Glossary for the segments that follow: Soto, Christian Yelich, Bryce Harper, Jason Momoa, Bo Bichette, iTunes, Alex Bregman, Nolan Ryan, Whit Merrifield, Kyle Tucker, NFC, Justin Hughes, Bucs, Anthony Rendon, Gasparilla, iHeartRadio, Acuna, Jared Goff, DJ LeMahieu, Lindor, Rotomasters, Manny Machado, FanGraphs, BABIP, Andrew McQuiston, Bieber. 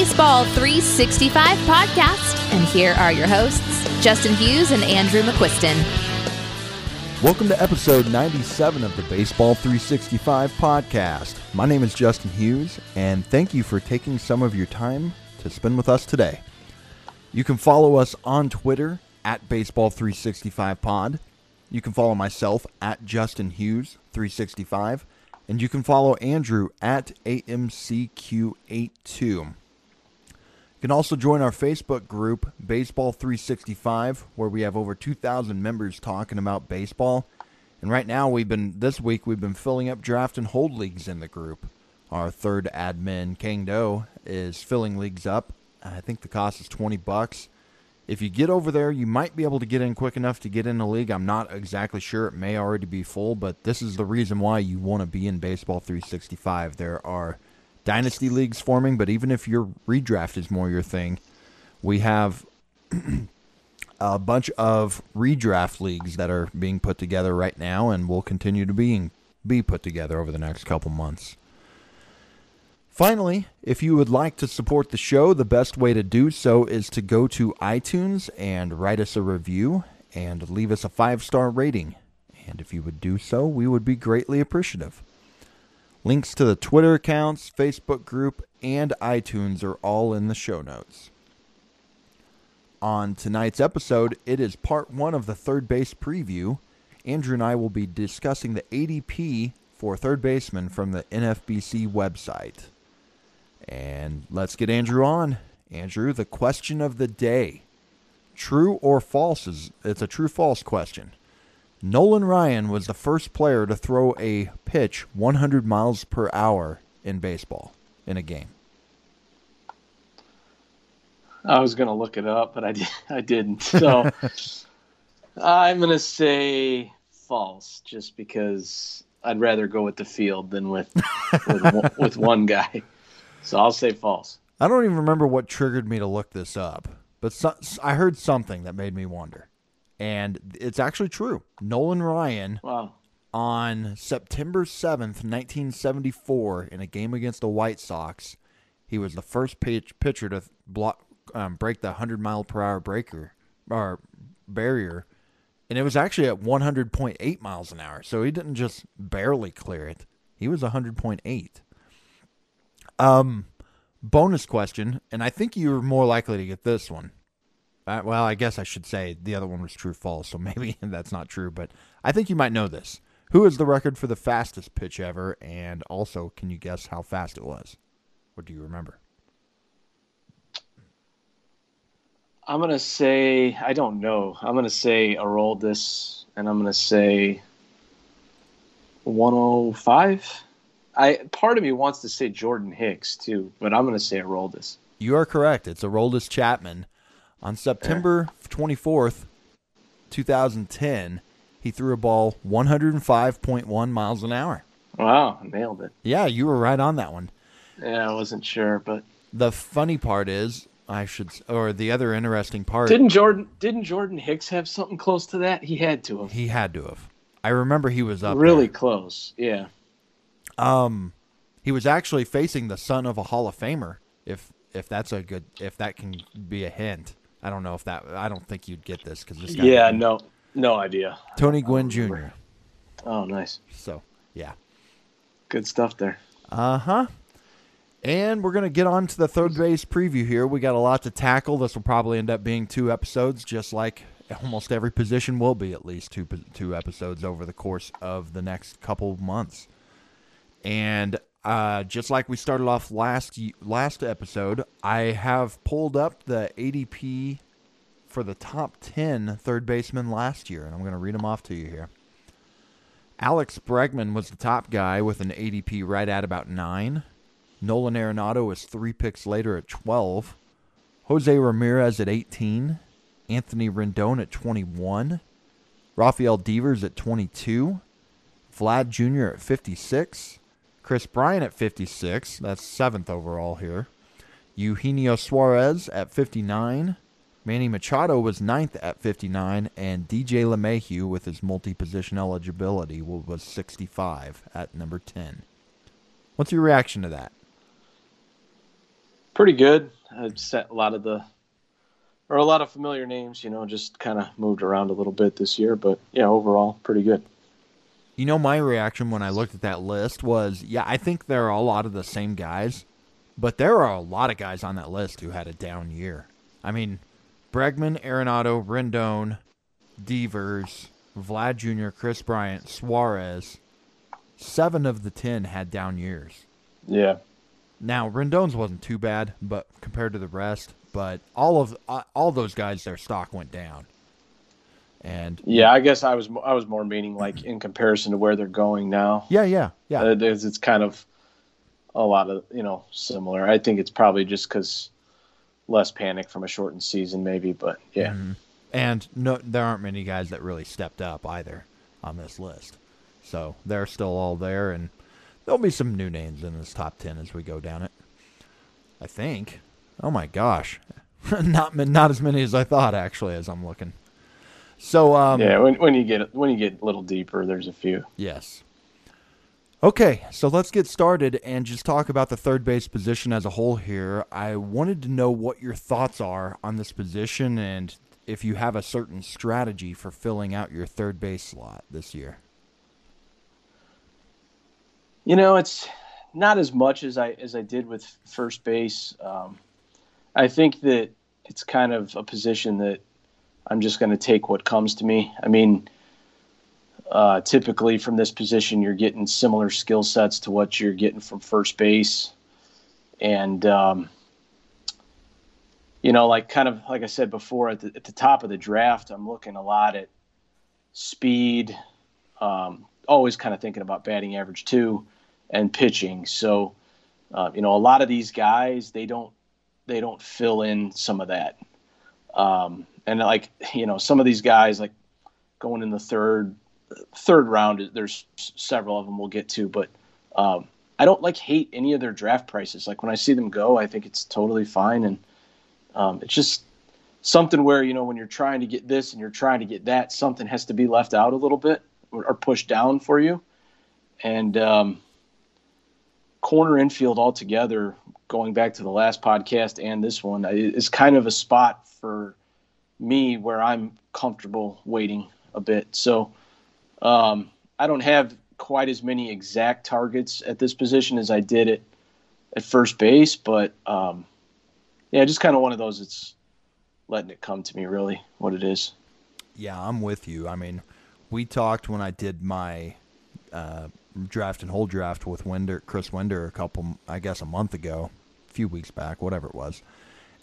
Baseball 365 Podcast, and here are your hosts, Justin Hughes and Andrew McQuiston. Welcome to episode 97 of the Baseball 365 Podcast. My name is Justin Hughes, and thank you for taking some of your time to spend with us today. You can follow us on Twitter at Baseball 365 Pod. You can follow myself at Justin Hughes 365, and you can follow Andrew at AMCQ82. You can also join our Facebook group, Baseball 365, where we have over 2,000 members talking about baseball. And right now, this week we've been filling up draft and hold leagues in the group. Our third admin, Kang Do, is filling leagues up. I think the cost is $20. If you get over there, you might be able to get in quick enough to get in the league. I'm not exactly sure. It may already be full, but this is the reason why you want to be in Baseball 365. There are dynasty leagues forming, but even if your redraft is more your thing, we have a bunch of redraft leagues that are being put together right now and will continue to be put together over the next couple months. Finally, if you would like to support the show, the best way to do so is to go to iTunes and write us a review and leave us a 5-star rating. And if you would do so, we would be greatly appreciative. Links to the Twitter accounts, Facebook group, and iTunes are all in the show notes. On tonight's episode, it is part one of the third base preview. Andrew and I will be discussing the ADP for third baseman from the NFBC website. And let's get Andrew on. Andrew, the question of the day. True or false? It's a true-false question. Nolan Ryan was the first player to throw a pitch 100 miles per hour in baseball in a game. I was going to look it up, but I didn't. So I'm going to say false just because I'd rather go with the field than with one guy. So I'll say false. I don't even remember what triggered me to look this up, but I heard something that made me wonder. And it's actually true. Nolan Ryan, wow, on September 7th, 1974, in a game against the White Sox, he was the first pitcher to break the 100-mile-per-hour barrier. And it was actually at 100.8 miles an hour. So he didn't just barely clear it. He was 100.8. Bonus question, and I think you were more likely to get this one. Well, I guess I should say the other one was true-false, so maybe that's not true, but I think you might know this. Who is the record for the fastest pitch ever, and also, can you guess how fast it was? Or do you remember? I'm going to say, I don't know. I'm going to say Aroldis, and I'm going to say 105. Part of me wants to say Jordan Hicks, too, but I'm going to say Aroldis. You are correct. It's Aroldis Chapman. On September 24th, 2010, he threw a ball 105.1 miles an hour. Wow, nailed it. Yeah, you were right on that one. Yeah, I wasn't sure, but the funny part is, the other interesting part. Didn't Jordan Hicks have something close to that? He had to have. I remember he was up really there. Close. Yeah. He was actually facing the son of a Hall of Famer. If that can be a hint. I don't know if that. I don't think you'd get this because this guy. Yeah, no idea. Tony Gwynn Jr. Oh, nice. So, yeah. Good stuff there. Uh-huh. And we're going to get on to the third base preview here. We got a lot to tackle. This will probably end up being two episodes, just like almost every position will be at least two episodes over the course of the next couple of months. And just like we started off last episode, I have pulled up the ADP for the top 10 third basemen last year, and I'm going to read them off to you here. Alex Bregman was the top guy with an ADP right at about 9. Nolan Arenado was 3 picks later at 12. Jose Ramirez at 18. Anthony Rendon at 21. Rafael Devers at 22. Vlad Jr. at 56. Chris Bryant at 56. That's 7th overall here. Eugenio Suarez at 59. Manny Machado was 9th at 59. And DJ LeMahieu, with his multi-position eligibility, was 65 at number 10. What's your reaction to that? Pretty good. I've set a lot of familiar names, you know, just kind of moved around a little bit this year, but yeah, overall pretty good. You know, my reaction when I looked at that list was, yeah, I think there are a lot of the same guys, but there are a lot of guys on that list who had a down year. I mean, Bregman, Arenado, Rendon, Devers, Vlad Jr., Chris Bryant, Suarez, 7 of the 10 had down years. Yeah. Now, Rendon's wasn't too bad, but compared to the rest, but all those guys, their stock went down. And yeah, I guess I was more meaning like in comparison to where they're going now. Yeah. It's kind of a lot of, you know, similar. I think it's probably just because less panic from a shortened season, maybe. But yeah, mm-hmm. And no, there aren't many guys that really stepped up either on this list. So they're still all there, and there'll be some new names in this top 10 as we go down it, I think. Oh my gosh, not as many as I thought actually as I'm looking. So yeah, when you get a little deeper, there's a few. Yes. Okay, so let's get started and just talk about the third base position as a whole here. I wanted to know what your thoughts are on this position and if you have a certain strategy for filling out your third base slot this year. You know, it's not as much as I did with first base. I think that it's kind of a position that I'm just going to take what comes to me. I mean, typically from this position, you're getting similar skill sets to what you're getting from first base. And, you know, like kind of like I said before, at the top of the draft, I'm looking a lot at speed, always kind of thinking about batting average too, and pitching. So, you know, a lot of these guys, they don't fill in some of that. And like, you know, some of these guys like going in the third round, there's several of them we'll get to, but I don't hate any of their draft prices. Like when I see them go, I think it's totally fine. And it's just something where, you know, when you're trying to get this and you're trying to get that, something has to be left out a little bit or pushed down for you. And corner infield altogether, going back to the last podcast and this one, is kind of a spot for me where I'm comfortable waiting a bit. So I don't have quite as many exact targets at this position as I did at first base, but yeah, just kind of one of those. It's letting it come to me, really, what it is. Yeah, I'm with you. I mean, we talked when I did my draft and whole draft with Chris Winder a month ago, a few weeks back, whatever it was.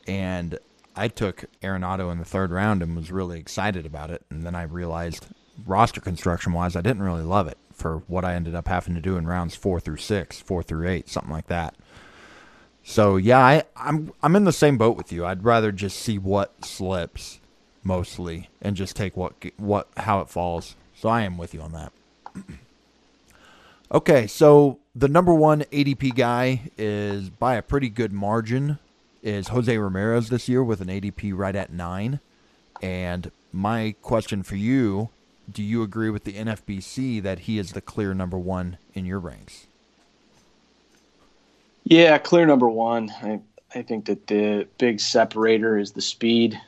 And I took Arenado in the third round and was really excited about it. And then I realized roster construction-wise, I didn't really love it for what I ended up having to do in rounds 4 through 6, 4 through 8, something like that. So, yeah, I'm in the same boat with you. I'd rather just see what slips mostly and just take how it falls. So I am with you on that. Okay, so the number one ADP guy is by a pretty good margin is Jose Ramirez this year with an ADP right at 9. And my question for you, do you agree with the NFBC that he is the clear number one in your ranks? Yeah, clear number one. I think that the big separator is the speed.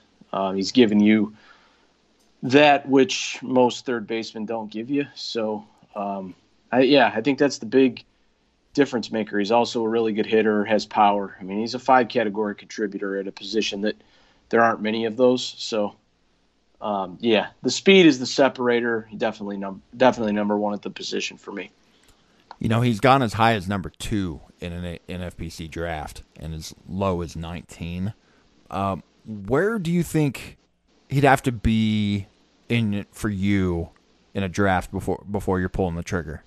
He's given you that which most third basemen don't give you. So, I think that's the big difference maker. He's also a really good hitter, has power. I mean, he's a 5-category contributor at a position that there aren't many of those. So, the speed is the separator. Definitely number one at the position for me. You know, he's gone as high as number 2 in an NFBC draft and as low as 19. Where do you think he'd have to be in it for you in a draft before you're pulling the trigger?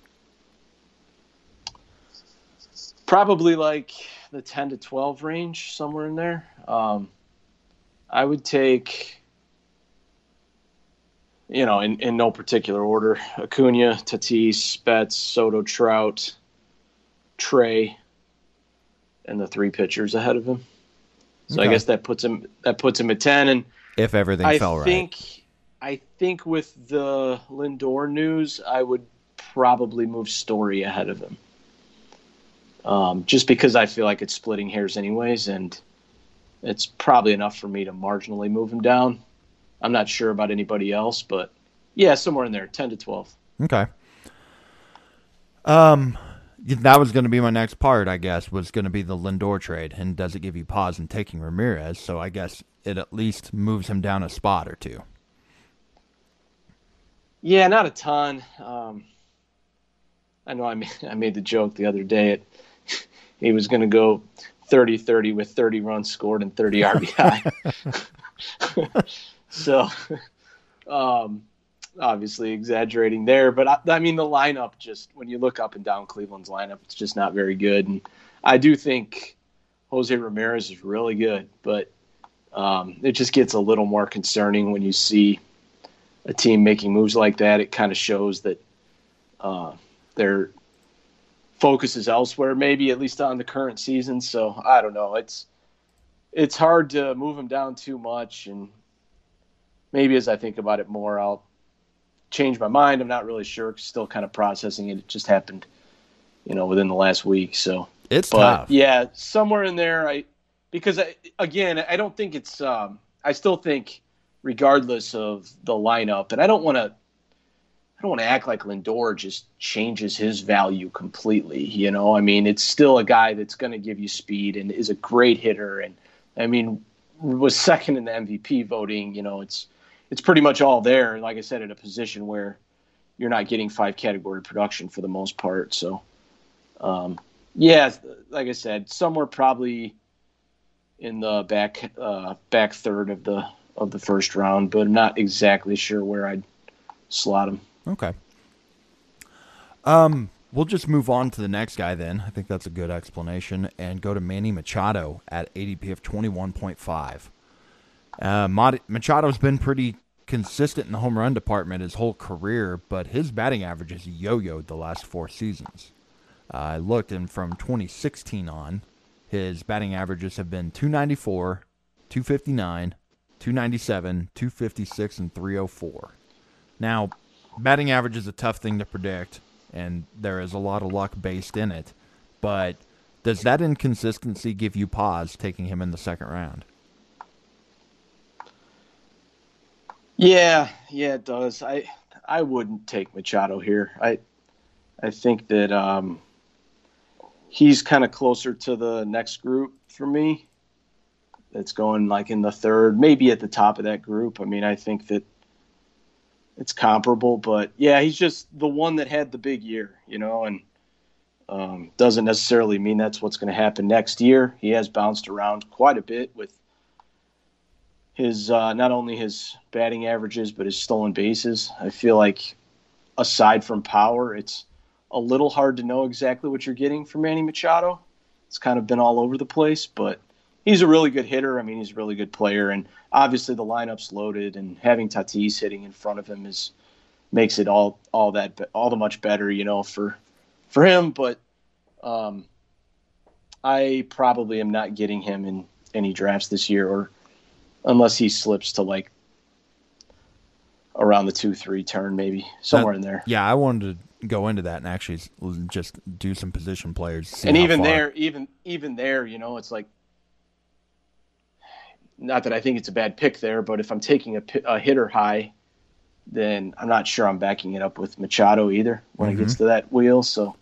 Probably like the 10 to 12 range, somewhere in there. I would take, you know, in no particular order, Acuna, Tatis, Betts, Soto, Trout, Trey, and the 3 pitchers ahead of him. So okay. I guess that puts him at 10. And if everything fell right, I think with the Lindor news, I would probably move Story ahead of him. just because I feel like it's splitting hairs anyways, and it's probably enough for me to marginally move him down. I'm not sure about anybody else, but yeah, somewhere in there, 10 to 12. Okay. That was going to be my next part, I guess, was going to be the Lindor trade, and does it give you pause in taking Ramirez? So I guess it at least moves him down a spot or two. Yeah, not a ton. I know I made the joke the other day. He was going to go 30-30 with 30 runs scored and 30 RBI. So, obviously exaggerating there. But, I mean, the lineup just – when you look up and down Cleveland's lineup, it's just not very good. And I do think Jose Ramirez is really good, but it just gets a little more concerning when you see a team making moves like that. It kind of shows that their focus is elsewhere, maybe at least on the current season. So, I don't know. It's hard to move him down too much, and maybe as I think about it more, I'll change my mind. I'm not really sure. Still kind of processing it. It just happened, within the last week. So tough. Yeah, somewhere in there. I don't think it's. I still think, regardless of the lineup, and I don't want to act like Lindor just changes his value completely. I mean, it's still a guy that's going to give you speed and is a great hitter. And I mean, was second in the MVP voting. It's pretty much all there. Like I said, at a position where you're not getting five category production for the most part. So, yeah, like I said, somewhere probably in the back third of the first round, but I'm not exactly sure where I'd slot him. Okay. We'll just move on to the next guy then. I think that's a good explanation, and go to Manny Machado at ADP of 21.5. Machado's been pretty consistent in the home run department his whole career, but his batting average has yo-yoed the last four seasons. I looked, and from 2016 on, his batting averages have been 294, 259, 297, 256, and 304. Now, batting average is a tough thing to predict, and there is a lot of luck based in it, but does that inconsistency give you pause taking him in the second round? Yeah, it does. I wouldn't take Machado here. I think that he's kind of closer to the next group for me. That's going like in the third, maybe at the top of that group. I mean, I think that it's comparable, but yeah, he's just the one that had the big year, and doesn't necessarily mean that's what's going to happen next year. He has bounced around quite a bit with his not only his batting averages, but his stolen bases. I feel like aside from power, it's a little hard to know exactly what you're getting from Manny Machado. It's kind of been all over the place, but he's a really good hitter. I mean, he's a really good player, and obviously the lineup's loaded, and having Tatis hitting in front of him makes it all the much better, for him. But I probably am not getting him in any drafts this year, or unless he slips to like around the 2-3 turn, maybe somewhere in there. Yeah, I wanted to go into that and actually just do some position players. And even there, it's like. Not that I think it's a bad pick there, but if I'm taking a hitter high, then I'm not sure I'm backing it up with Machado either when it gets to that wheel. So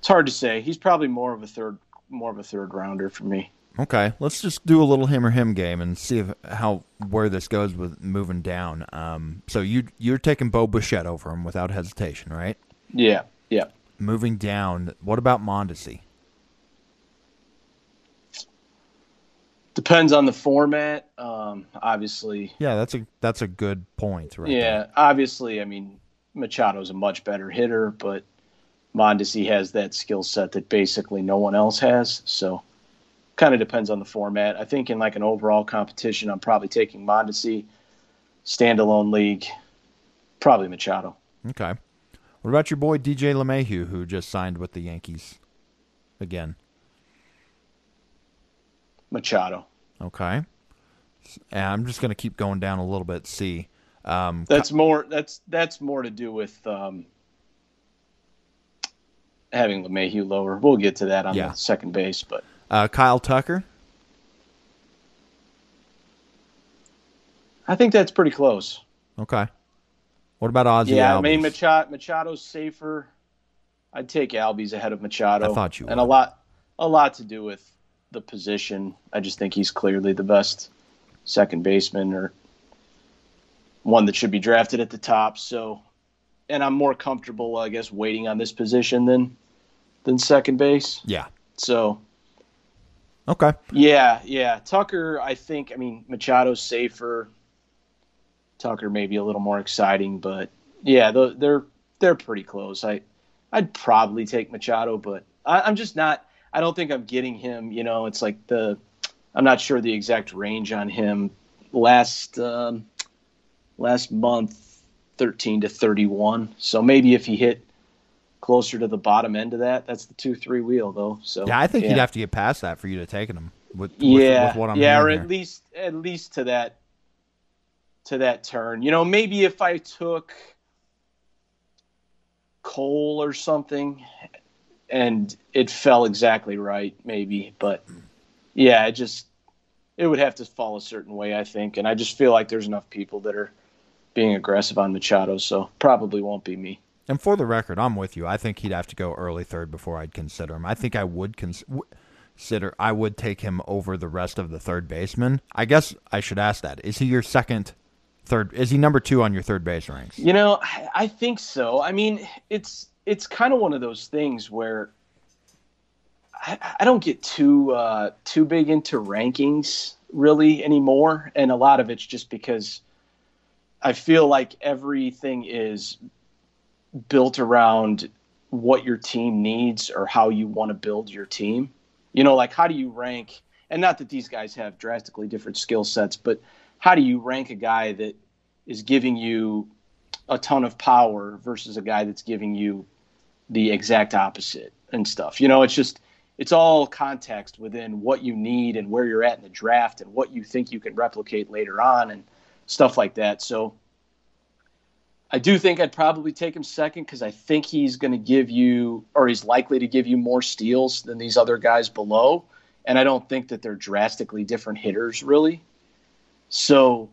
it's hard to say. He's probably more of a third rounder for me. Okay, let's just do a little him or him game and see where this goes with moving down. So you're taking Bo Bichette over him without hesitation, right? Yeah. Moving down, what about Mondesi? Depends on the format, obviously. Yeah, that's a good point, right? Yeah, there. Obviously, I mean, Machado's a much better hitter, but Mondesi has that skill set that basically no one else has. So, kind of depends on the format. I think in like an overall competition, I'm probably taking Mondesi. Standalone league, probably Machado. Okay. What about your boy DJ LeMahieu, who just signed with the Yankees again? Machado. Okay. And I'm just going to keep going down a little bit. See, that's more to do with having LeMahieu lower. We'll get to that on the second base. But Kyle Tucker? I think that's pretty close. Okay. What about Ozzie Albies? I mean, Machado's safer. I'd take Albies ahead of Machado. I thought you would. And a lot to do with the position. I just think he's clearly the best second baseman or one that should be drafted at the top. So, and I'm more comfortable, I guess, waiting on this position than second base. Yeah. So. Okay. Yeah. Tucker, I think, Machado's safer. Tucker may be a little more exciting, but yeah, they're pretty close. I'd probably take Machado, but I'm just not. I don't think I'm getting him. You know, it's like I'm not sure the exact range on him. Last month, 13 to 31. So maybe if he hit closer to the bottom end of that's the 2-3 wheel though. So yeah, I think he'd have to get past that for you to take him with what I'm hearing or at least to that. To that turn, you know, maybe if I took Cole or something, and it fell exactly right, maybe. But yeah, it would have to fall a certain way, I think. And I just feel like there's enough people that are being aggressive on Machado, so probably won't be me. And for the record, I'm with you. I think he'd have to go early third before I'd consider him. I think I would consider. I would take him over the rest of the third baseman. I guess I should ask that: is he your second? Third, is he number two on your third base ranks? You know, I think so. I mean, it's kind of one of those things where I don't get too big into rankings really anymore, and a lot of it's just because I feel like everything is built around what your team needs or how you want to build your team. You know, like how do you rank? And not that these guys have drastically different skill sets, but how do you rank a guy that is giving you a ton of power versus a guy that's giving you the exact opposite and stuff? You know, it's all context within what you need and where you're at in the draft and what you think you can replicate later on and stuff like that. So I do think I'd probably take him second because I think he's going to give you, or he's likely to give you more steals than these other guys below. And I don't think that they're drastically different hitters really. So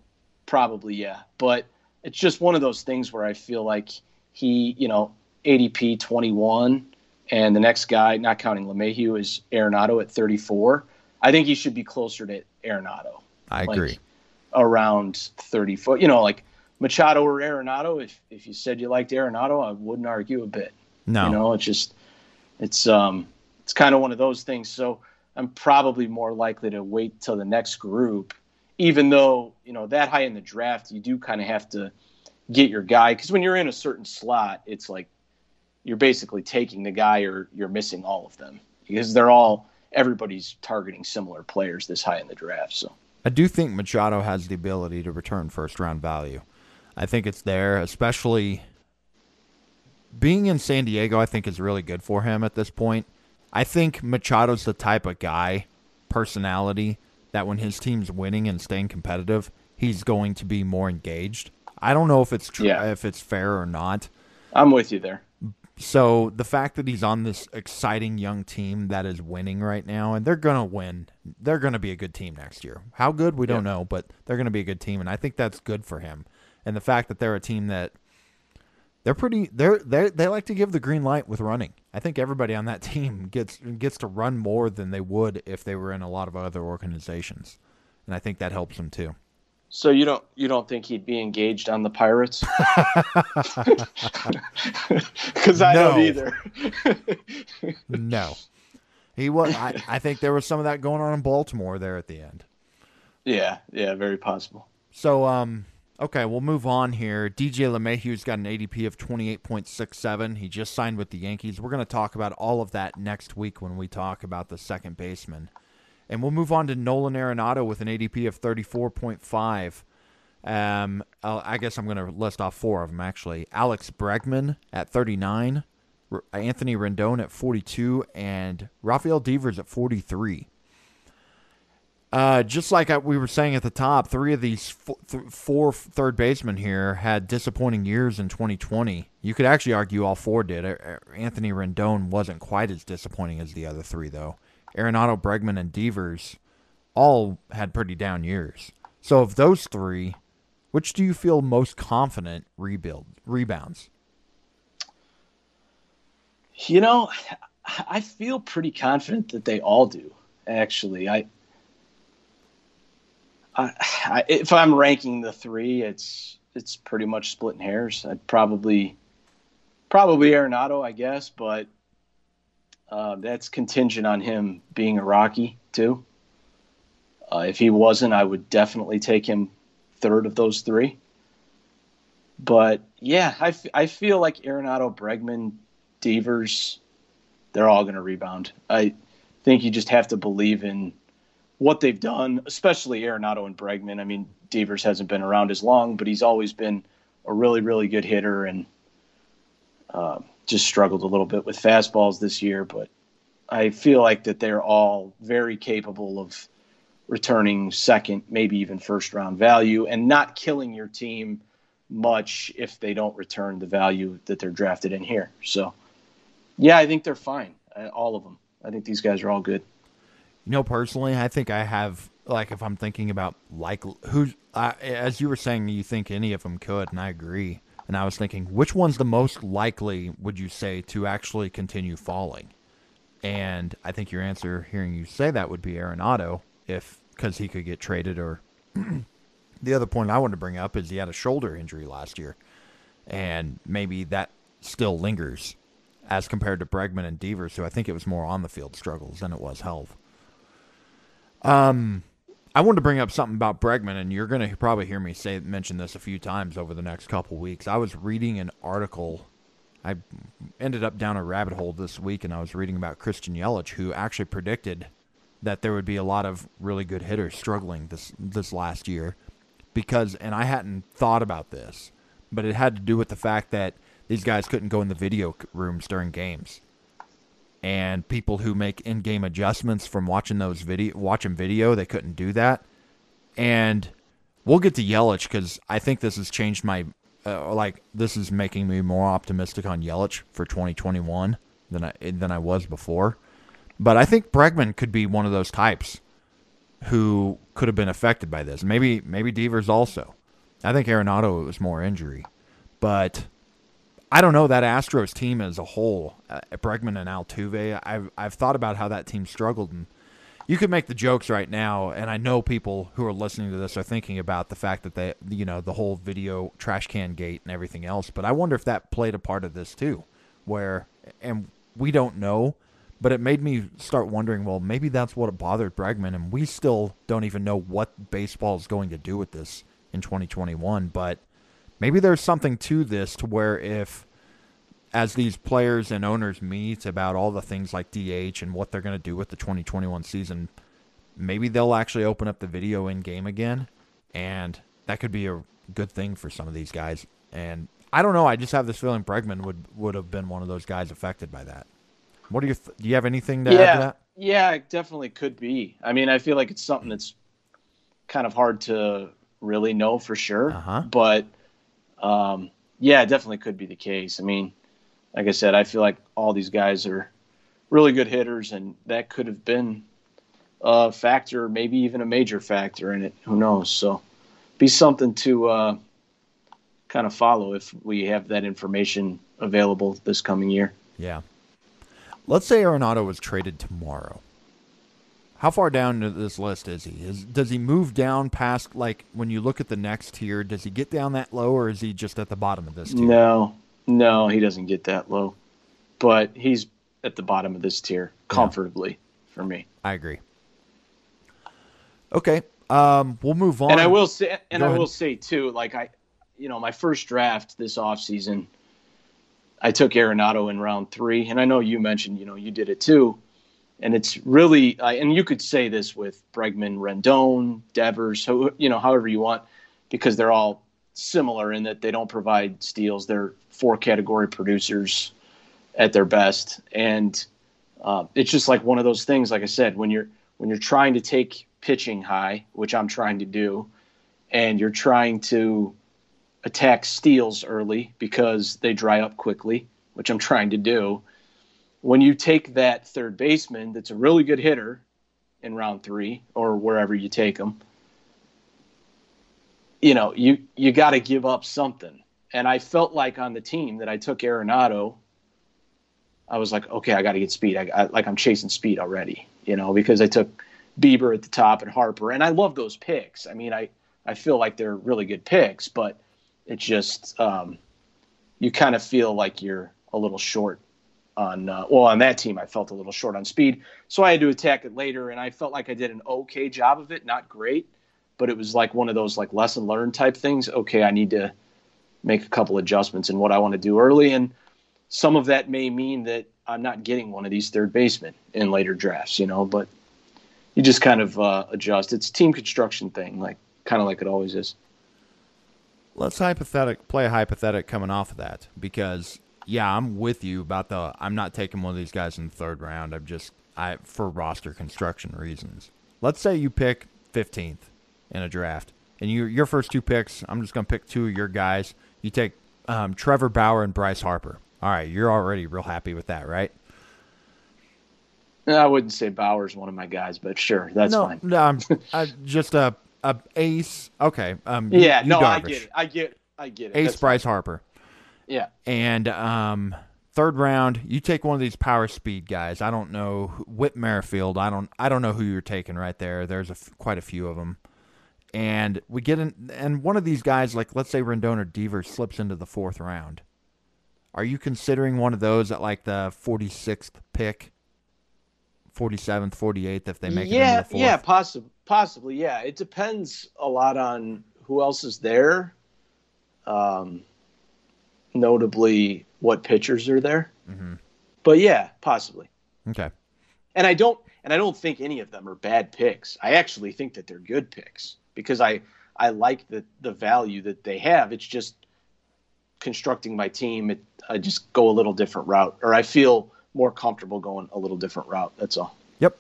probably, yeah. But it's just one of those things where I feel like he, you know, ADP 21, and the next guy, not counting LeMahieu, is Arenado at 34. I think he should be closer to Arenado. I agree. Around 34. You know, like Machado or Arenado, if you said you liked Arenado, I wouldn't argue a bit. No. You know, it's kind of one of those things. So I'm probably more likely to wait till the next group. Even though, you know, that high in the draft, you do kind of have to get your guy. Because when you're in a certain slot, it's like you're basically taking the guy or you're missing all of them. Because everybody's targeting similar players this high in the draft. So I do think Machado has the ability to return first-round value. I think it's there, especially being in San Diego, I think is really good for him at this point. I think Machado's the type of guy, personality, that when his team's winning and staying competitive, he's going to be more engaged. I don't know if it's true, if it's fair or not. I'm with you there. So the fact that he's on this exciting young team that is winning right now, and they're going to win. They're going to be a good team next year. How good, we don't know, but they're going to be a good team, and I think that's good for him. And the fact that they're a team that they like to give the green light with running. I think everybody on that team gets to run more than they would if they were in a lot of other organizations, and I think that helps them too. So you don't think he'd be engaged on the Pirates? Because I don't either. No, he was. I think there was some of that going on in Baltimore there at the end. Yeah, very possible. So okay, we'll move on here. DJ LeMahieu's got an ADP of 28.67. He just signed with the Yankees. We're going to talk about all of that next week when we talk about the second baseman. And we'll move on to Nolan Arenado with an ADP of 34.5. I guess I'm going to list off four of them, actually. Alex Bregman at 39, Anthony Rendon at 42, and Rafael Devers at 43. Just like we were saying at the top, three of these four third basemen here had disappointing years in 2020. You could actually argue all four did. Anthony Rendon wasn't quite as disappointing as the other three, though. Arenado, Bregman, and Devers all had pretty down years. So of those three, which do you feel most confident rebounds? You know, I feel pretty confident that they all do, actually. I if I'm ranking the three, it's pretty much splitting hairs. I'd probably Arenado, I guess, but that's contingent on him being a Rocky too. If he wasn't, I would definitely take him third of those three. But yeah, I feel like Arenado, Bregman, Devers, they're all going to rebound. I think you just have to believe in what they've done, especially Arenado and Bregman. I mean, Devers hasn't been around as long, but he's always been a really, really good hitter and just struggled a little bit with fastballs this year. But I feel like that they're all very capable of returning second, maybe even first round value, and not killing your team much if they don't return the value that they're drafted in here. So, yeah, I think they're fine, all of them. I think these guys are all good. You know, personally, I think I have, like, if I'm thinking about, like, who's, as you were saying, you think any of them could, and I agree. And I was thinking, which one's the most likely, would you say, to actually continue falling? And I think your answer, hearing you say that, would be Arenado, because he could get traded. Or the other point I wanted to bring up is he had a shoulder injury last year, and maybe that still lingers as compared to Bregman and Devers, who I think it was more on the field struggles than it was health. I wanted to bring up something about Bregman, and you're going to probably hear me mention this a few times over the next couple weeks. I was reading an article. I ended up down a rabbit hole this week, and I was reading about Christian Yelich, who actually predicted that there would be a lot of really good hitters struggling this last year because, and I hadn't thought about this, but it had to do with the fact that these guys couldn't go in the video rooms during games. And people who make in-game adjustments from watching video, they couldn't do that. And we'll get to Yelich because I think this has changed my this is making me more optimistic on Yelich for 2021 than I was before. But I think Bregman could be one of those types who could have been affected by this. Maybe Devers also. I think Arenado, it was more injury, but I don't know that Astros team as a whole, Bregman and Altuve. I've thought about how that team struggled, and you could make the jokes right now. And I know people who are listening to this are thinking about the fact that they, you know, the whole video trash can gate and everything else. But I wonder if that played a part of this too, and we don't know, but it made me start wondering, well, maybe that's what bothered Bregman. And we still don't even know what baseball is going to do with this in 2021, but maybe there's something to this to where if, as these players and owners meet about all the things like DH and what they're going to do with the 2021 season, maybe they'll actually open up the video in game again. And that could be a good thing for some of these guys. And I don't know. I just have this feeling Bregman would have been one of those guys affected by that. What do you, do you have anything to add to that? Yeah, it definitely could be. I mean, I feel like it's something that's kind of hard to really know for sure, but yeah, it definitely could be the case. I mean, like I said, I feel like all these guys are really good hitters, and that could have been a factor, maybe even a major factor in it. Who knows? So be something to kind of follow if we have that information available this coming year. Yeah. Let's say Arenado was traded tomorrow. How far down this list is he? Does he move down past, like, when you look at the next tier, does he get down that low, or is he just at the bottom of this tier? No, he doesn't get that low. But he's at the bottom of this tier comfortably for me. I agree. Okay, we'll move on. And I will say, too, like, my first draft this offseason, I took Arenado in round 3, and I know you mentioned, you did it too. And it's really, and you could say this with Bregman, Rendon, Devers, however you want, because they're all similar in that they don't provide steals. They're 4-category producers at their best, and it's just like one of those things. Like I said, when you're trying to take pitching high, which I'm trying to do, and you're trying to attack steals early because they dry up quickly, which I'm trying to do. When you take that third baseman that's a really good hitter in round three or wherever you take him, you know, you got to give up something. And I felt like on the team that I took Arenado, I was like, okay, I got to get speed. I'm chasing speed already, you know, because I took Bieber at the top and Harper. And I love those picks. I mean, I feel like they're really good picks, but it's just you kind of feel like you're a little short on on that team. I felt a little short on speed. So I had to attack it later, and I felt like I did an okay job of it, not great. But it was like one of those like lesson learned type things. Okay, I need to make a couple adjustments in what I want to do early. And some of that may mean that I'm not getting one of these third basemen in later drafts, you know, but you just kind of adjust. It's a team construction thing, like kind of like it always is. Let's play a hypothetic coming off of that, because, yeah, I'm with you about I'm not taking one of these guys in the third round. I for roster construction reasons. Let's say you pick 15th. In a draft, and your first two picks, I'm just going to pick two of your guys. You take Trevor Bauer and Bryce Harper. All right, you're already real happy with that, right? I wouldn't say Bauer's one of my guys, but sure, that's fine. No, I'm just a ace. Okay. I get it. I get it. Ace, that's Bryce fine. Harper. Yeah. And third round, you take one of these power speed guys. I don't know, Whit Merrifield. I don't know who you're taking right there. There's quite a few of them. And we get in, and one of these guys, like let's say Rendon or Devers, slips into the fourth round. Are you considering one of those at like the 46th pick, 47th, 48th, if they make it into the fourth? Yeah, possibly, yeah. It depends a lot on who else is there, notably what pitchers are there. Mm-hmm. But yeah, possibly. Okay. And I don't think any of them are bad picks. I actually think that they're good picks, because I like the value that they have. It's just constructing my team. I just go a little different route, or I feel more comfortable going a little different route. That's all. Yep.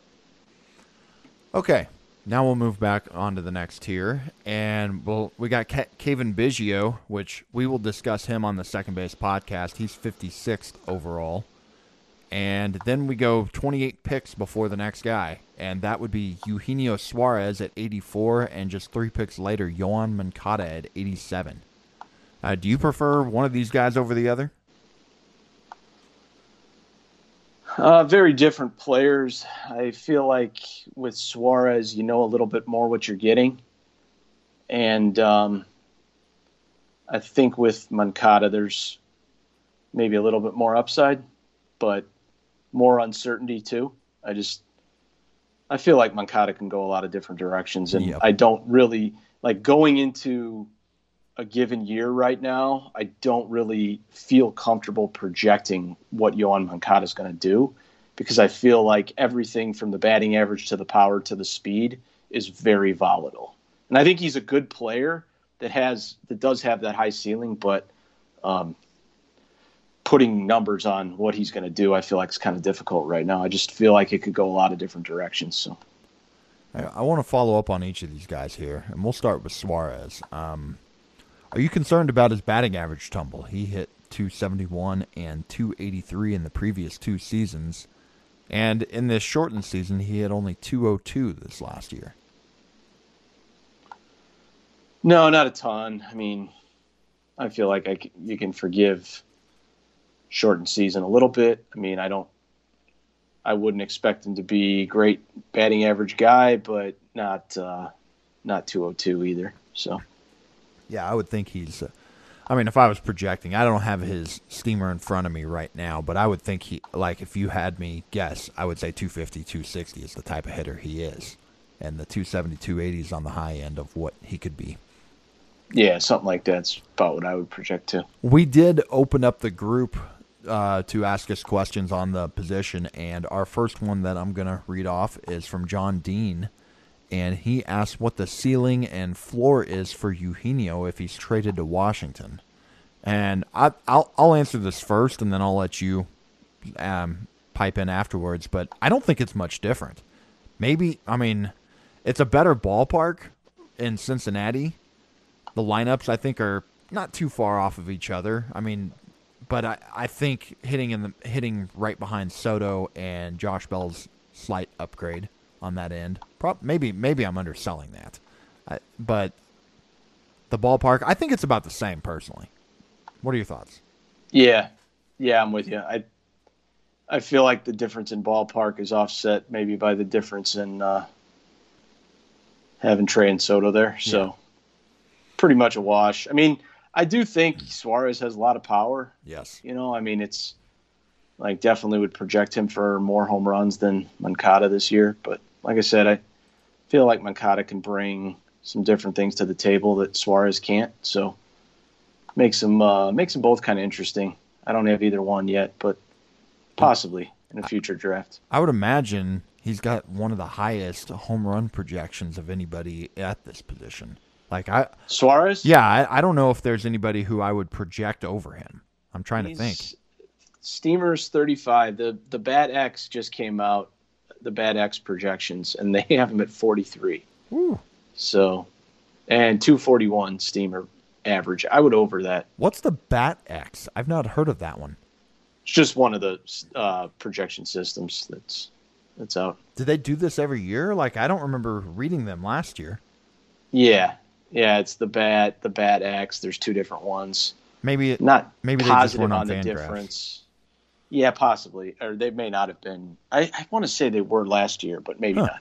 Okay. Now we'll move back onto the next tier, and we got Cavan Biggio, which we will discuss him on the Second Base podcast. He's 56th overall. And then we go 28 picks before the next guy, and that would be Eugenio Suarez at 84, and just 3 picks later, Yoan Moncada at 87. Do you prefer one of these guys over the other? Very different players. I feel like with Suarez, you know a little bit more what you're getting. And I think with Moncada, there's maybe a little bit more upside, but more uncertainty too. I feel like Moncada can go a lot of different directions, and yep. I don't really like going into a given year right now. I don't really feel comfortable projecting what Yoan Moncada is going to do, because I feel like everything from the batting average to the power to the speed is very volatile. And I think he's a good player that does have that high ceiling, but, putting numbers on what he's going to do, I feel like it's kind of difficult right now. I just feel like it could go a lot of different directions. So, I want to follow up on each of these guys here, and we'll start with Suarez. Are you concerned about his batting average tumble? He hit .271 and .283 in the previous two seasons, and in this shortened season, he hit only .202 this last year. No, not a ton. I mean, I feel like you can forgive shortened season a little bit. I mean, I wouldn't expect him to be a great batting average guy, but not 202 either. So, yeah, I would think he's. I mean, if I was projecting, I don't have his steamer in front of me right now, but I would think he, like, if you had me guess, I would say 250, 260 is the type of hitter he is, and the 270, 280 is on the high end of what he could be. Yeah, something like that's about what I would project too. We did open up the group to ask us questions on the position, and our first one that I'm going to read off is from John Dean, and he asked what the ceiling and floor is for Eugenio if he's traded to Washington. And I'll answer this first, and then I'll let you pipe in afterwards, but I don't think it's much different. Maybe, I mean, it's a better ballpark in Cincinnati. The lineups, I think, are not too far off of each other. I mean, but I think hitting right behind Soto and Josh Bell's slight upgrade on that end. Maybe I'm underselling that, but the ballpark, I think it's about the same personally. What are your thoughts? Yeah, I'm with you. I feel like the difference in ballpark is offset maybe by the difference in having Trey and Soto there. So pretty much a wash. I mean, I do think Suarez has a lot of power. Yes. You know, I mean, it's like definitely would project him for more home runs than Moncada this year. But like I said, I feel like Moncada can bring some different things to the table that Suarez can't. So makes them both kind of interesting. I don't have either one yet, but possibly in a future draft. I would imagine he's got one of the highest home run projections of anybody at this position. Like Suarez? Yeah, I don't know if there's anybody who I would project over him. I'm trying to think. Steamer's 35. The Bad X just came out, the Bad X projections, and they have him at 43. Ooh. So, and 241 Steamer average. I would over that. What's the Bat X? I've not heard of that one. It's just one of the projection systems that's out. Do they do this every year? Like, I don't remember reading them last year. Yeah, it's the Bat X. There's two different ones. Maybe they just went on the difference. Yeah, possibly, or they may not have been. I want to say they were last year, but maybe not.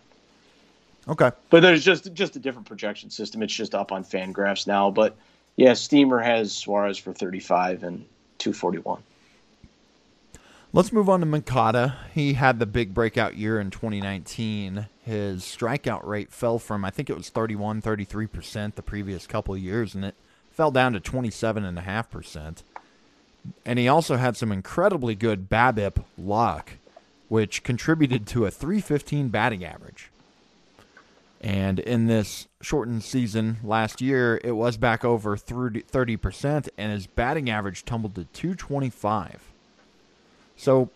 Okay, but there's just a different projection system. It's just up on FanGraphs now. But yeah, Steamer has Suarez for 35 and 241. Let's move on to Moncada. He had the big breakout year in 2019. His strikeout rate fell from, I think it was 33% the previous couple of years, and it fell down to 27.5%. And he also had some incredibly good BABIP luck, which contributed to a 315 batting average. And in this shortened season last year, it was back over 30%, and his batting average tumbled to 225. So,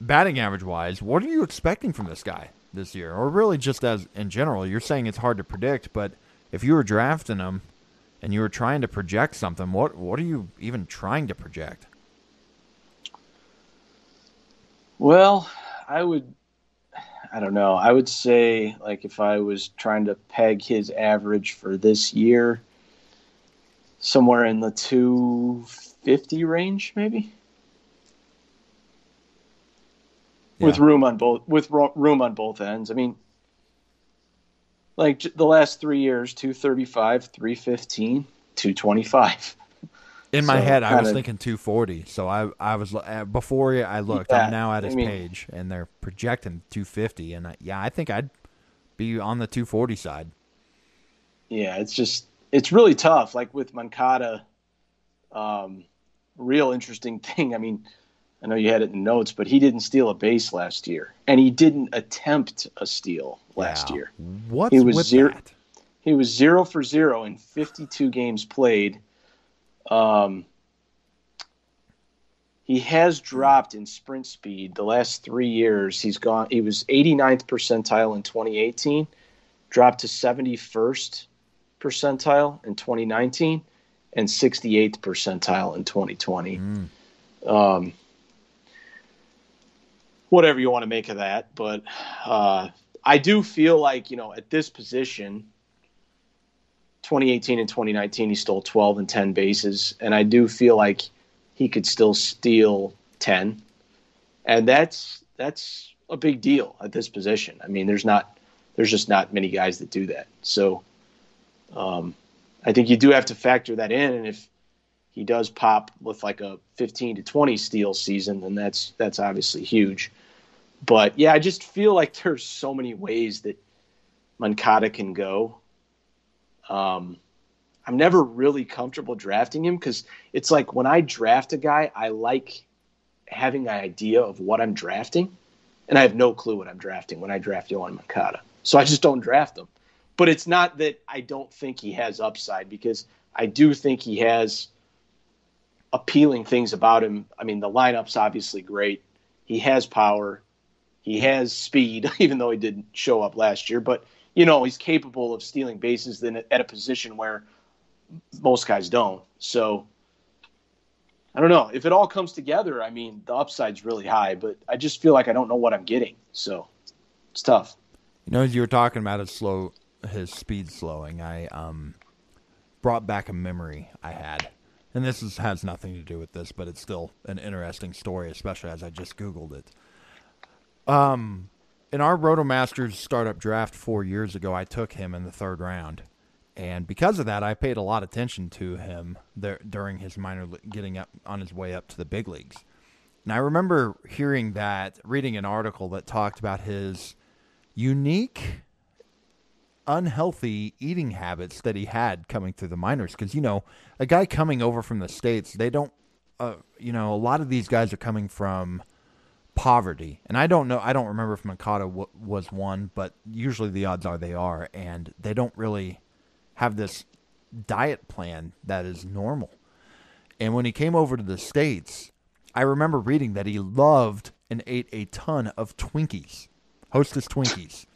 batting average-wise, what are you expecting from this guy this year? Or really just as in general, you're saying it's hard to predict, but if you were drafting him and you were trying to project something, what are you even trying to project? Well, I don't know. I would say, like, if I was trying to peg his average for this year, somewhere in the 250 range, maybe? Yeah. With room on both ends. I mean, like the last 3 years, 235, 315, 225. In my head, I was thinking 240. So I was before I looked. Yeah, I'm now at his page, and they're projecting 250. And I think I'd be on the 240 side. Yeah, it's really tough. Like with Moncada, real interesting thing. I mean, I know you had it in notes, but he didn't steal a base last year, and he didn't attempt a steal last year. What's with that? He was 0-for-0 in 52 games played. He has dropped in sprint speed the last 3 years. He's gone. He was 89th percentile in 2018, dropped to 71st percentile in 2019, and 68th percentile in 2020. Whatever you want to make of that, but I do feel like, you know, at this position, 2018 and 2019, he stole 12 and 10 bases, and I do feel like he could still steal 10, and that's a big deal at this position. I mean, there's just not many guys that do that. So I think you do have to factor that in, and if he does pop with like a 15 to 20 steal season, then that's obviously huge. But yeah, I just feel like there's so many ways that Moncada can go. I'm never really comfortable drafting him because it's like when I draft a guy, I like having an idea of what I'm drafting, and I have no clue what I'm drafting when I draft Yoan Moncada. So I just don't draft him. But it's not that I don't think he has upside, because I do think he has appealing things about him. I mean, the lineup's obviously great. He has power. He has speed, even though he didn't show up last year. But, you know, he's capable of stealing bases at a position where most guys don't. So I don't know. If it all comes together, I mean, the upside's really high, but I just feel like I don't know what I'm getting. So it's tough. You know, as you were talking about it slow, his speed slowing, I brought back a memory I had. And this has nothing to do with this, but it's still an interesting story, especially as I just Googled it. In our Rotomasters startup draft 4 years ago, I took him in the third round. And because of that, I paid a lot of attention to him there during his minor league, getting up on his way up to the big leagues. And I remember hearing that, reading an article that talked about his unique, unhealthy eating habits that he had coming through the minors. Because, you know, a guy coming over from the States, they don't, you know, a lot of these guys are coming from poverty. And I don't know, I don't remember if Moncada was one, but usually the odds are they are. And they don't really have this diet plan that is normal. And when he came over to the States, I remember reading that he loved and ate a ton of Twinkies, Hostess Twinkies.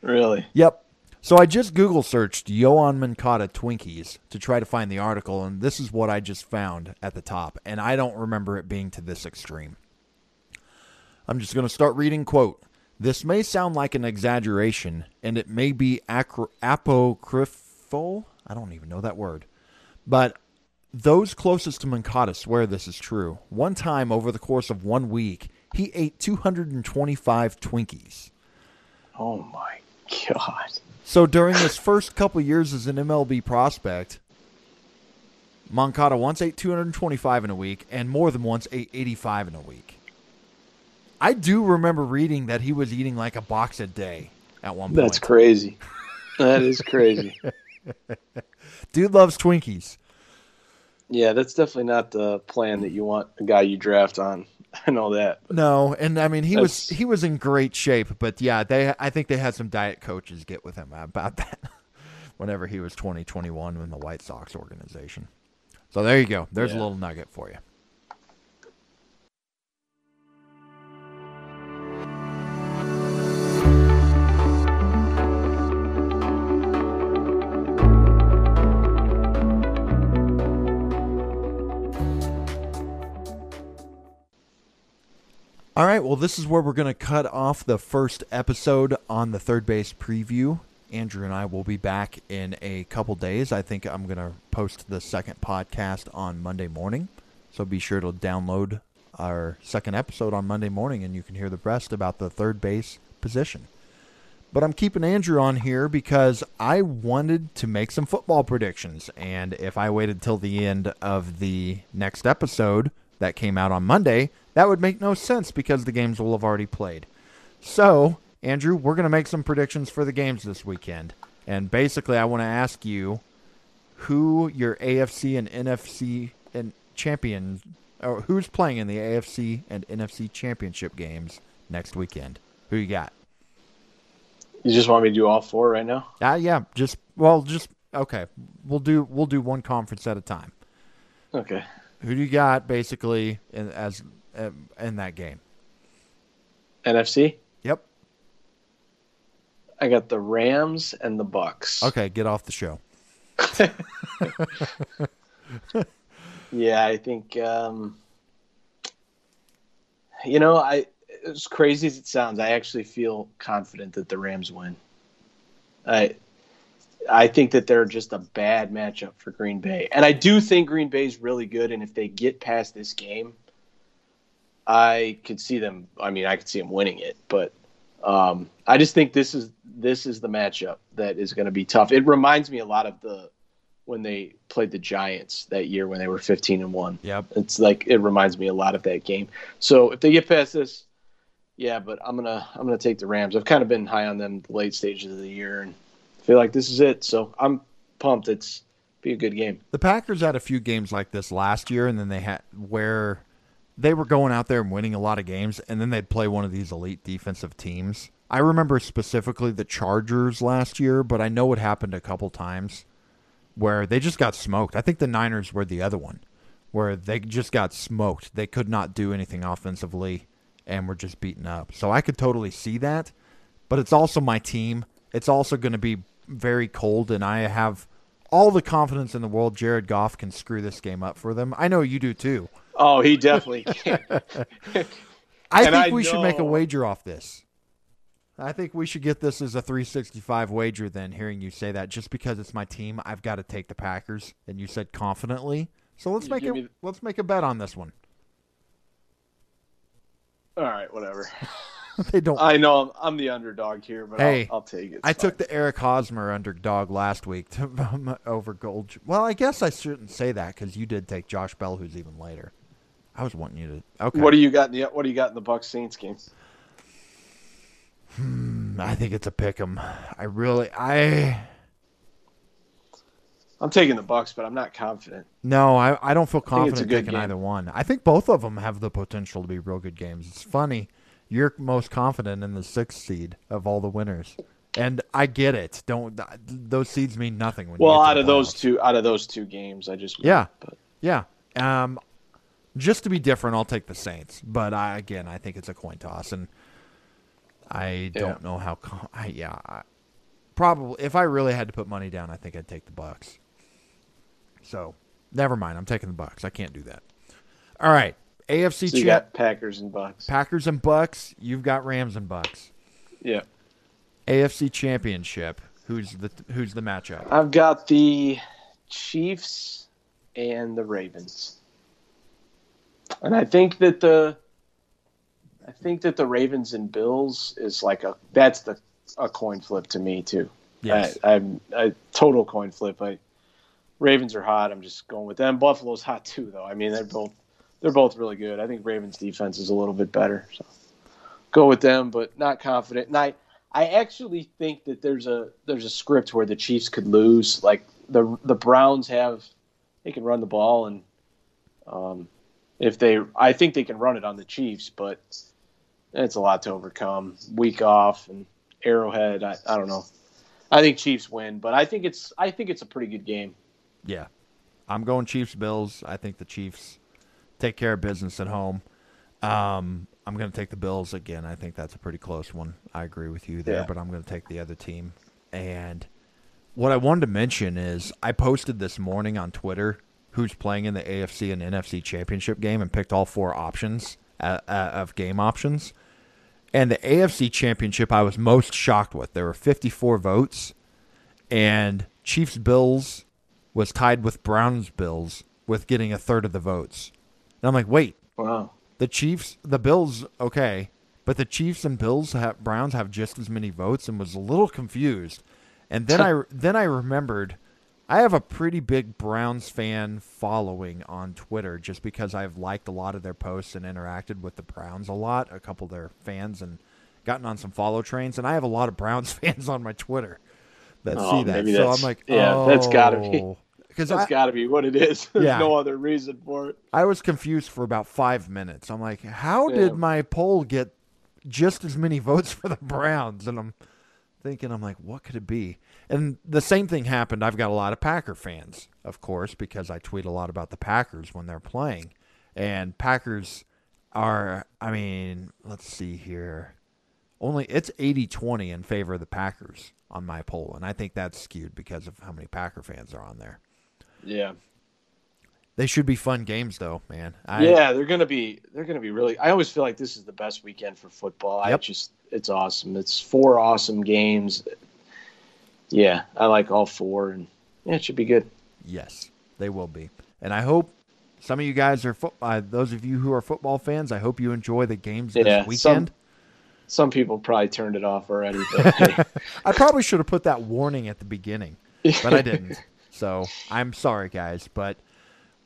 Really? Yep. So I just Google searched Yoan Moncada Twinkies to try to find the article, and this is what I just found at the top, and I don't remember it being to this extreme. I'm just going to start reading, quote, "This may sound like an exaggeration, and it may be apocryphal. I don't even know that word. But those closest to Moncada swear this is true. One time over the course of 1 week, he ate 225 Twinkies. Oh, my God. So during his first couple years as an MLB prospect, Moncada once ate 225 in a week and more than once ate 85 in a week. I do remember reading that he was eating like a box a day at one point. That's crazy. That is crazy. Dude loves Twinkies. Yeah, that's definitely not the plan that you want a guy you draft on. I know that. No, and I mean he was in great shape, but yeah, I think they had some diet coaches get with him about that whenever he was 20, 21 in the White Sox organization. So there you go. There's a little nugget for you. All right, well, this is where we're going to cut off the first episode on the third base preview. Andrew and I will be back in a couple days. I think I'm going to post the second podcast on Monday morning. So be sure to download our second episode on Monday morning, and you can hear the rest about the third base position. But I'm keeping Andrew on here because I wanted to make some football predictions. And if I waited till the end of the next episode that came out on Monday, that would make no sense because the games will have already played. So, Andrew, we're going to make some predictions for the games this weekend. And basically, I want to ask you who your AFC and NFC and champion, or who's playing in the AFC and NFC championship games next weekend. Who you got? You just want me to do all four right now? Yeah. Okay. We'll do one conference at a time. Okay. Who do you got, basically, in that game? NFC? Yep. I got the Rams and the Bucks. Okay, get off the show. Yeah, I think, as crazy as it sounds, I actually feel confident that the Rams win. I think that they're just a bad matchup for Green Bay. And I do think Green Bay is really good, and if they get past this game, I could see them winning it. But I just think this is the matchup that is going to be tough. It reminds me a lot of when they played the Giants that year when they were 15-1. Yep. It reminds me a lot of that game. So if they get past this, yeah, but I'm gonna take the Rams. I've kind of been high on them the late stages of the year, and feel like this is it, so I'm pumped. It's be a good game. The Packers had a few games like this last year, and then they had where they were going out there and winning a lot of games, and then they'd play one of these elite defensive teams. I remember specifically the Chargers last year, but I know it happened a couple times where they just got smoked. I think the Niners were the other one where they just got smoked. They could not do anything offensively and were just beaten up. So I could totally see that, but it's also my team. It's also going to be very cold, and I have all the confidence in the world Jared Goff can screw this game up for them. I know you do too. Oh, he definitely can. I think we should make a wager off this. I think we should get this as a 365 wager then, hearing you say that. Just because it's my team, I've got to take the Packers, and you said confidently. So let's make a bet on this one. All right, whatever. They don't. I know I'm the underdog here, but hey, I'll take it. I took the Eric Hosmer underdog last week over Gold. Well, I guess I shouldn't say that because you did take Josh Bell, who's even later. I was wanting you to. Okay. What do you got in the Bucks Saints game? I think it's a pick 'em. I'm taking the Bucks, but I'm not confident. No, I don't feel confident taking either one. I think both of them have the potential to be real good games. It's funny. You're most confident in the 6th seed of all the winners. And I get it. Those seeds mean nothing when you get to the playoffs. Out of those two games, I just just to be different, I'll take the Saints, but I think it's a coin toss, and I don't know how probably if I really had to put money down, I think I'd take the Bucks. So, never mind, I'm taking the Bucks. I can't do that. All right. AFC so you got Packers and Bucks. Packers and Bucks. You've got Rams and Bucks. Yeah. AFC Championship. Who's the matchup? I've got the Chiefs and the Ravens. And I think that the Ravens and Bills is like a coin flip to me too. Yes. I'm a total coin flip. Ravens are hot. I'm just going with them. Buffalo's hot too, though. I mean, they're both really good. I think Ravens' defense is a little bit better. So go with them, but not confident. And I actually think that there's a script where the Chiefs could lose. Like the Browns they can run the ball, and I think they can run it on the Chiefs, but it's a lot to overcome. Week off and Arrowhead. I don't know. I think Chiefs win, but I think it's a pretty good game. Yeah, I'm going Chiefs Bills. I think the Chiefs take care of business at home. I'm going to take the Bills again. I think that's a pretty close one. I agree with you there, but I'm going to take the other team. And what I wanted to mention is I posted this morning on Twitter who's playing in the AFC and NFC championship game and picked all four options of game options. And the AFC championship I was most shocked with. There were 54 votes, and Chiefs-Bills was tied with Browns-Bills with getting a third of the votes. And I'm like, wait, wow. The Chiefs and Browns have just as many votes, and was a little confused. And then I remembered I have a pretty big Browns fan following on Twitter just because I've liked a lot of their posts and interacted with the Browns a lot, a couple of their fans, and gotten on some follow trains. And I have a lot of Browns fans on my Twitter that see that. So I'm like, that's got to be. That's got to be what it is. There's no other reason for it. I was confused for about 5 minutes. I'm like, how did my poll get just as many votes for the Browns? And I'm like, what could it be? And the same thing happened. I've got a lot of Packer fans, of course, because I tweet a lot about the Packers when they're playing. And Packers are, let's see here. It's 80-20 in favor of the Packers on my poll. And I think that's skewed because of how many Packer fans are on there. Yeah, they should be fun games, though, man. They're gonna be really. I always feel like this is the best weekend for football. Yep. It's awesome. It's four awesome games. Yeah, I like all four, and it should be good. Yes, they will be, and I hope some of you guys are those of you who are football fans. I hope you enjoy the games this weekend. Some people probably turned it off already. But I probably should have put that warning at the beginning, but I didn't. So I'm sorry, guys, but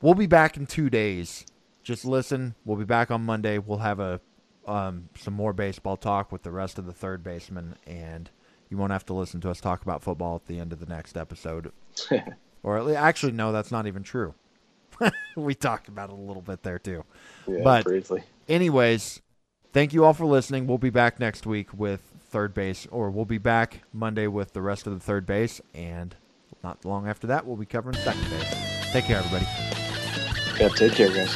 we'll be back in 2 days. Just listen. We'll be back on Monday. We'll have some more baseball talk with the rest of the third baseman, and you won't have to listen to us talk about football at the end of the next episode. Or at least, actually, no, that's not even true. We talked about it a little bit there too. Yeah, but briefly. Anyways, thank you all for listening. We'll be back next week with third base, or we'll be back Monday with the rest of the third base, and not long after that, we'll be covering second base. Take care, everybody. Yeah, take care, guys.